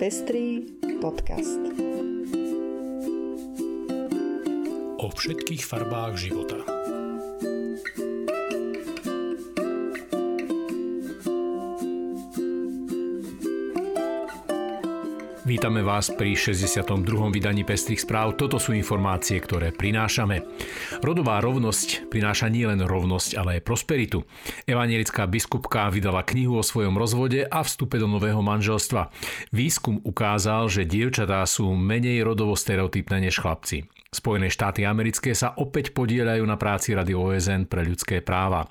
Pestrý podcast. O všetkých farbách života. Vítame vás pri 62. vydaní Pestrých správ. Toto sú informácie, ktoré prinášame. Rodová rovnosť prináša nielen rovnosť, ale aj prosperitu. Evanjelická biskupka vydala knihu o svojom rozvode a vstupe do nového manželstva. Výskum ukázal, že dievčatá sú menej rodovo stereotypné než chlapci. Spojené štáty americké sa opäť podieľajú na práci Rady OSN pre ľudské práva.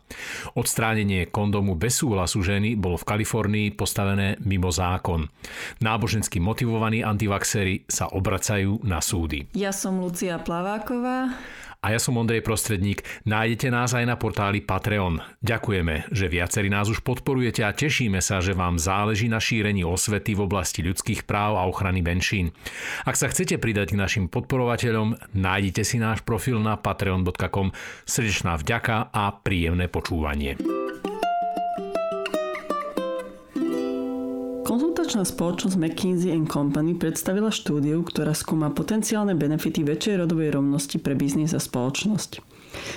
Odstránenie kondómu bez súhlasu ženy bolo v Kalifornii postavené mimo zákon. Nábožensky motivovaní antivaxéri sa obracajú na súdy. Ja som Lucia Plaváková. A ja som Ondrej Prostredník. Nájdete nás aj na portáli Patreon. Ďakujeme, že viacerí nás už podporujete a tešíme sa, že vám záleží na šírení osvety v oblasti ľudských práv a ochrany menšín. Ak sa chcete pridať k našim podporovateľom, nájdite si náš profil na patreon.com. Srdečná vďaka a príjemné počúvanie. Konzultačná spoločnosť McKinsey & Company predstavila štúdiu, ktorá skúma potenciálne benefity väčšej rodovej rovnosti pre biznis a spoločnosť.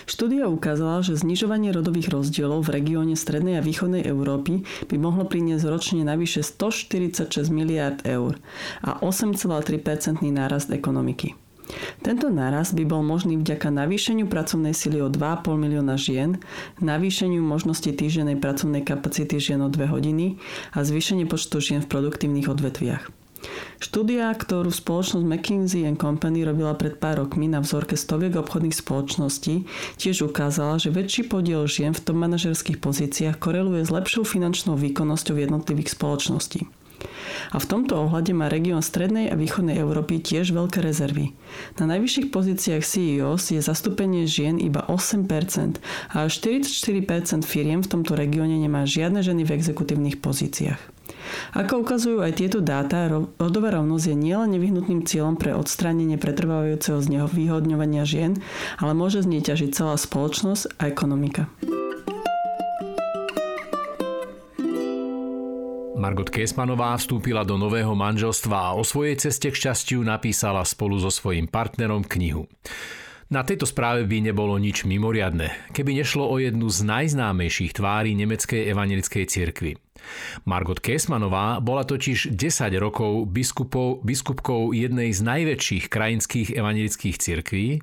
Štúdia ukázala, že znižovanie rodových rozdielov v regióne Strednej a Východnej Európy by mohlo priniesť ročne navyše 146 miliárd eur a 8,3% nárast ekonomiky. Tento nárast by bol možný vďaka navýšeniu pracovnej sily o 2,5 milióna žien, navýšeniu možnosti týždennej pracovnej kapacity žien o 2 hodiny a zvýšenie počtu žien v produktívnych odvetviach. Štúdia, ktorú spoločnosť McKinsey & Company robila pred pár rokmi na vzorke stoviek obchodných spoločností, tiež ukázala, že väčší podiel žien v top manažerských pozíciách koreluje s lepšou finančnou výkonnosťou jednotlivých spoločností. A v tomto ohľade má región Strednej a Východnej Európy tiež veľké rezervy. Na najvyšších pozíciách CEOs je zastúpenie žien iba 8% a až 44% firiem v tomto regióne nemá žiadne ženy v exekutívnych pozíciách. Ako ukazujú aj tieto dáta, rodová rovnosť je nielen nevyhnutným cieľom pre odstránenie pretrvávajúceho znevýhodňovania žien, ale môže z nej ťažiť celá spoločnosť a ekonomika. Margot Käßmannová vstúpila do nového manželstva a o svojej ceste k šťastiu napísala spolu so svojím partnerom knihu. Na tejto správe by nebolo nič mimoriadne, keby nešlo o jednu z najznámejších tvári nemeckej evanjelickej cirkvi. Margot Käßmannová bola totiž 10 rokov biskupkou jednej z najväčších krajinských evanjelických cirkví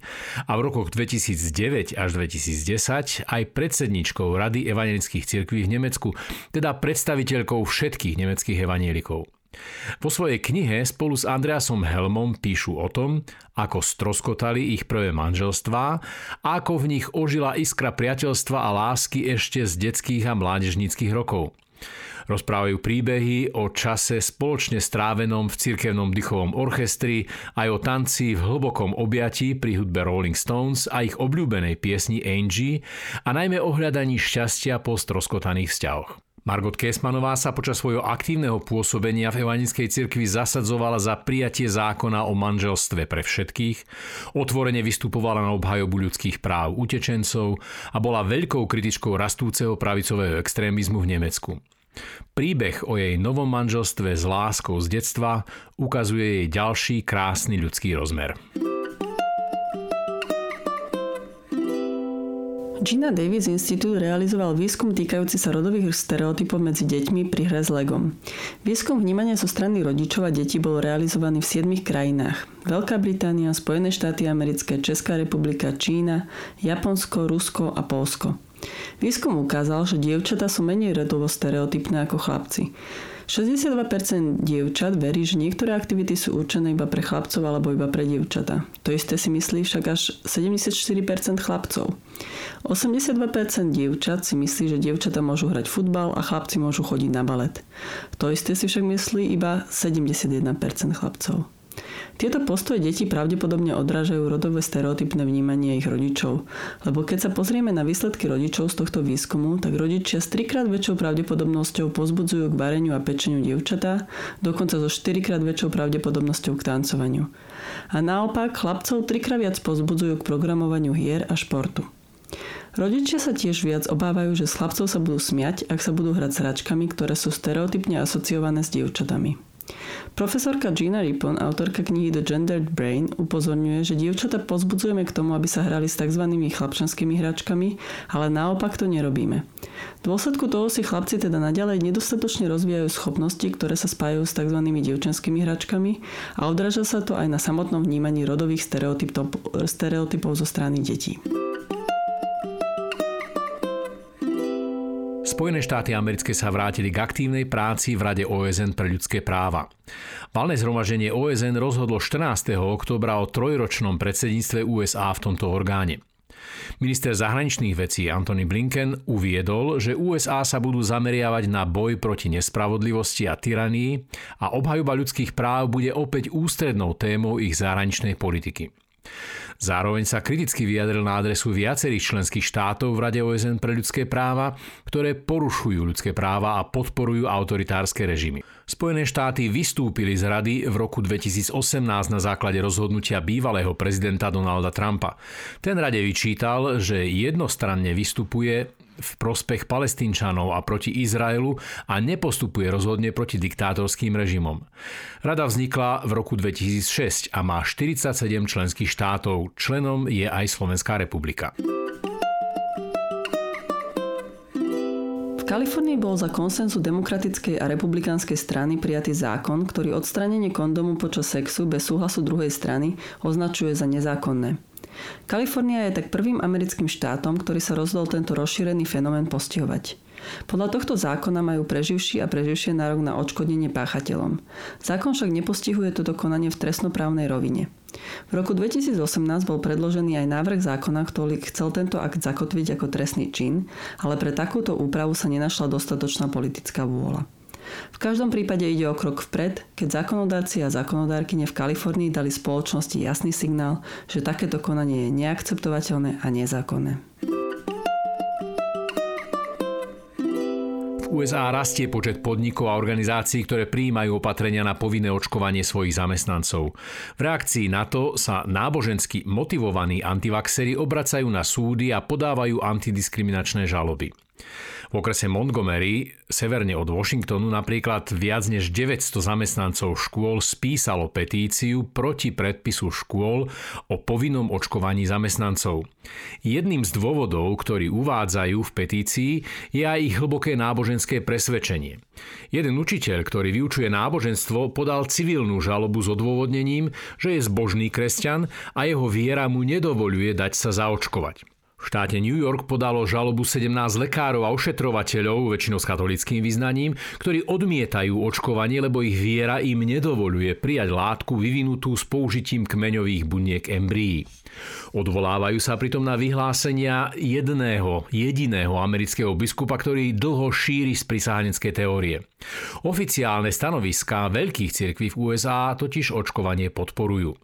a v rokoch 2009 až 2010 aj predsedničkou Rady evanjelických cirkví v Nemecku, teda predstaviteľkou všetkých nemeckých evanjelikov. Vo svojej knihe spolu s Andreasom Helmom píšu o tom, ako stroskotali ich prvé manželstvá a ako v nich ožila iskra priateľstva a lásky ešte z detských a mládežníckych rokov. Rozprávajú príbehy o čase spoločne strávenom v cirkevnom dychovom orchestri, aj o tanci v hlbokom objatí pri hudbe Rolling Stones a ich obľúbenej piesni Angie a najmä o hľadaní šťastia po stroskotaných vzťahoch. Margot Käßmannová sa počas svojho aktívneho pôsobenia v evanjelickej cirkvi zasadzovala za prijatie zákona o manželstve pre všetkých, otvorene vystupovala na obhajobu ľudských práv utečencov a bola veľkou kritičkou rastúceho pravicového extrémizmu v Nemecku. Príbeh o jej novom manželstve s láskou z detstva ukazuje jej ďalší krásny ľudský rozmer. Gina Davis Institute realizoval výskum týkajúci sa rodových stereotypov medzi deťmi pri hre s legom. Výskum vnímania zo strany rodičov a detí bol realizovaný v 7 krajinách. Veľká Británia, Spojené štáty americké, Česká republika, Čína, Japonsko, Rusko a Poľsko. Výskum ukázal, že dievčatá sú menej rodovo stereotypné ako chlapci. 62% dievčat verí, že niektoré aktivity sú určené iba pre chlapcov alebo iba pre dievčatá. To isté si myslí však až 74% chlapcov. 82% dievčat si myslí, že dievčatá môžu hrať futbal a chlapci môžu chodiť na balet. To isté si však myslí iba 71% chlapcov. Tieto postoje detí pravdepodobne odrážajú rodové stereotypné vnímanie ich rodičov, lebo keď sa pozrieme na výsledky rodičov z tohto výskumu, tak rodičia s 3-krát väčšou pravdepodobnosťou pozbudzujú k vareniu a pečeniu dievčatá, dokonca so 4-krát väčšou pravdepodobnosťou k tancovaniu. A naopak chlapcov 3-krát viac pozbudzujú k programovaniu hier a športu. Rodičia sa tiež viac obávajú, že s chlapcov sa budú smiať, ak sa budú hrať s hračkami, ktoré sú stereotypne asociované s dievčatami. Profesorka Gina Ripon, autorka knihy The Gendered Brain, upozorňuje, že dievčatá pozbudzujeme k tomu, aby sa hrali s tzv. Chlapčanskými hračkami, ale naopak to nerobíme. V dôsledku toho si chlapci teda naďalej nedostatočne rozvíjajú schopnosti, ktoré sa spájajú s tzv. Dievčenskými hračkami a odráža sa to aj na samotnom vnímaní rodových stereotypov zo strany detí. Spojené štáty americké sa vrátili k aktívnej práci v Rade OSN pre ľudské práva. Valné zhromaždenie OSN rozhodlo 14. októbra o trojročnom predsedníctve USA v tomto orgáne. Minister zahraničných vecí Antony Blinken uviedol, že USA sa budú zameriavať na boj proti nespravodlivosti a tyranii a obhajoba ľudských práv bude opäť ústrednou témou ich zahraničnej politiky. Zároveň sa kriticky vyjadril na adresu viacerých členských štátov v Rade OSN pre ľudské práva, ktoré porušujú ľudské práva a podporujú autoritárske režimy. Spojené štáty vystúpili z Rady v roku 2018 na základe rozhodnutia bývalého prezidenta Donalda Trumpa. Ten Rade vyčítal, že jednostranne vystupuje v prospech Palestínčanov a proti Izraelu a nepostupuje rozhodne proti diktátorským režimom. Rada vznikla v roku 2006 a má 47 členských štátov. Členom je aj Slovenská republika. V Kalifornii bol za konsenzu demokratickej a republikánskej strany prijatý zákon, ktorý odstránenie kondomu počas sexu bez súhlasu druhej strany označuje za nezákonné. Kalifornia je tak prvým americkým štátom, ktorý sa rozhodol tento rozšírený fenomén postihovať. Podľa tohto zákona majú preživší a preživšie nárok na odškodnenie páchateľom. Zákon však nepostihuje toto konanie v trestnoprávnej rovine. V roku 2018 bol predložený aj návrh zákona, ktorý chcel tento akt zakotviť ako trestný čin, ale pre takúto úpravu sa nenašla dostatočná politická vôľa. V každom prípade ide o krok vpred, keď zákonodáci a zákonodárkyne v Kalifornii dali spoločnosti jasný signál, že takéto konanie je neakceptovateľné a nezákonné. V USA rastie počet podnikov a organizácií, ktoré prijímajú opatrenia na povinné očkovanie svojich zamestnancov. V reakcii na to sa nábožensky motivovaní antivaxeri obracajú na súdy a podávajú antidiskriminačné žaloby. V okrese Montgomery, severne od Washingtonu, napríklad viac než 900 zamestnancov škôl spísalo petíciu proti predpisu škôl o povinnom očkovaní zamestnancov. Jedným z dôvodov, ktorý uvádzajú v petícii, je aj ich hlboké náboženské presvedčenie. Jeden učiteľ, ktorý vyučuje náboženstvo, podal civilnú žalobu s odôvodnením, že je zbožný kresťan a jeho viera mu nedovoľuje dať sa zaočkovať. V štáte New York podalo žalobu 17 lekárov a ošetrovateľov, väčšinou s katolíckym vyznaním, ktorí odmietajú očkovanie, lebo ich viera im nedovoľuje prijať látku vyvinutú s použitím kmeňových buniek embryí. Odvolávajú sa pritom na vyhlásenia jediného amerického biskupa, ktorý dlho šíri sprisáhnecké teórie. Oficiálne stanoviská veľkých cirkví v USA totiž očkovanie podporujú.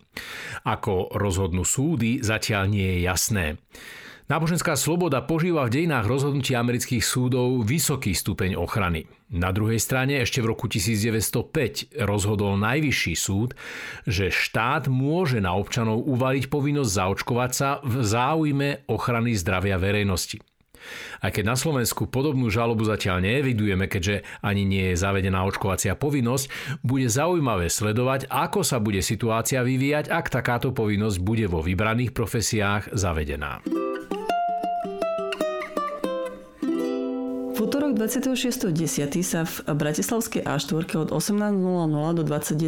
Ako rozhodnú súdy, zatiaľ nie je jasné. Náboženská sloboda požíva v dejinách rozhodnutí amerických súdov vysoký stupeň ochrany. Na druhej strane ešte v roku 1905 rozhodol najvyšší súd, že štát môže na občanov uvaliť povinnosť zaočkovať sa v záujme ochrany zdravia verejnosti. Aj keď na Slovensku podobnú žalobu zatiaľ neevidujeme, keďže ani nie je zavedená očkovacia povinnosť, bude zaujímavé sledovať, ako sa bude situácia vyvíjať, ak takáto povinnosť bude vo vybraných profesiách zavedená. V utorok 26.10. sa v bratislavskej A4 od 18.00 do 21.00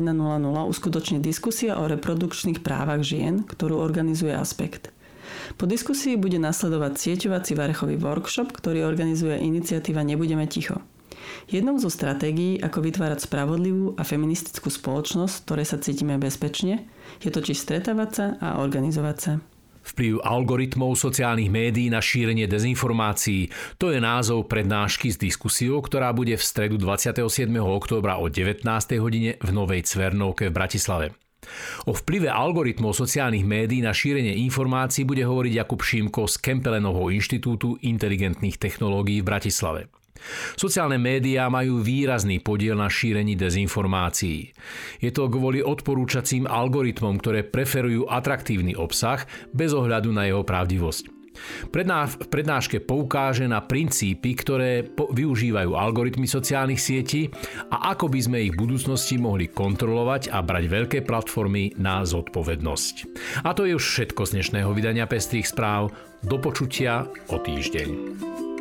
uskutoční diskusia o reprodukčných právach žien, ktorú organizuje Aspekt. Po diskusii bude nasledovať sieťovací varechový workshop, ktorý organizuje iniciatíva Nebudeme ticho. Jednou zo stratégií, ako vytvárať spravodlivú a feministickú spoločnosť, v ktorej sa cítime bezpečne, je totiž stretávať sa a organizovať sa. Vplyv algoritmov sociálnych médií na šírenie dezinformácií. To je názov prednášky s diskusiou, ktorá bude v stredu 27. októbra o 19. hodine v Novej Cvernovke v Bratislave. O vplyve algoritmov sociálnych médií na šírenie informácií bude hovoriť Jakub Šimko z Kempelenovho inštitútu inteligentných technológií v Bratislave. Sociálne médiá majú výrazný podiel na šírení dezinformácií. Je to kvôli odporúčacím algoritmom, ktoré preferujú atraktívny obsah bez ohľadu na jeho pravdivosť. V prednáške poukáže na princípy, ktoré využívajú algoritmy sociálnych sietí a ako by sme ich v budúcnosti mohli kontrolovať a brať veľké platformy na zodpovednosť. A to je už všetko z dnešného vydania Pestrých správ. Do počutia o týždeň.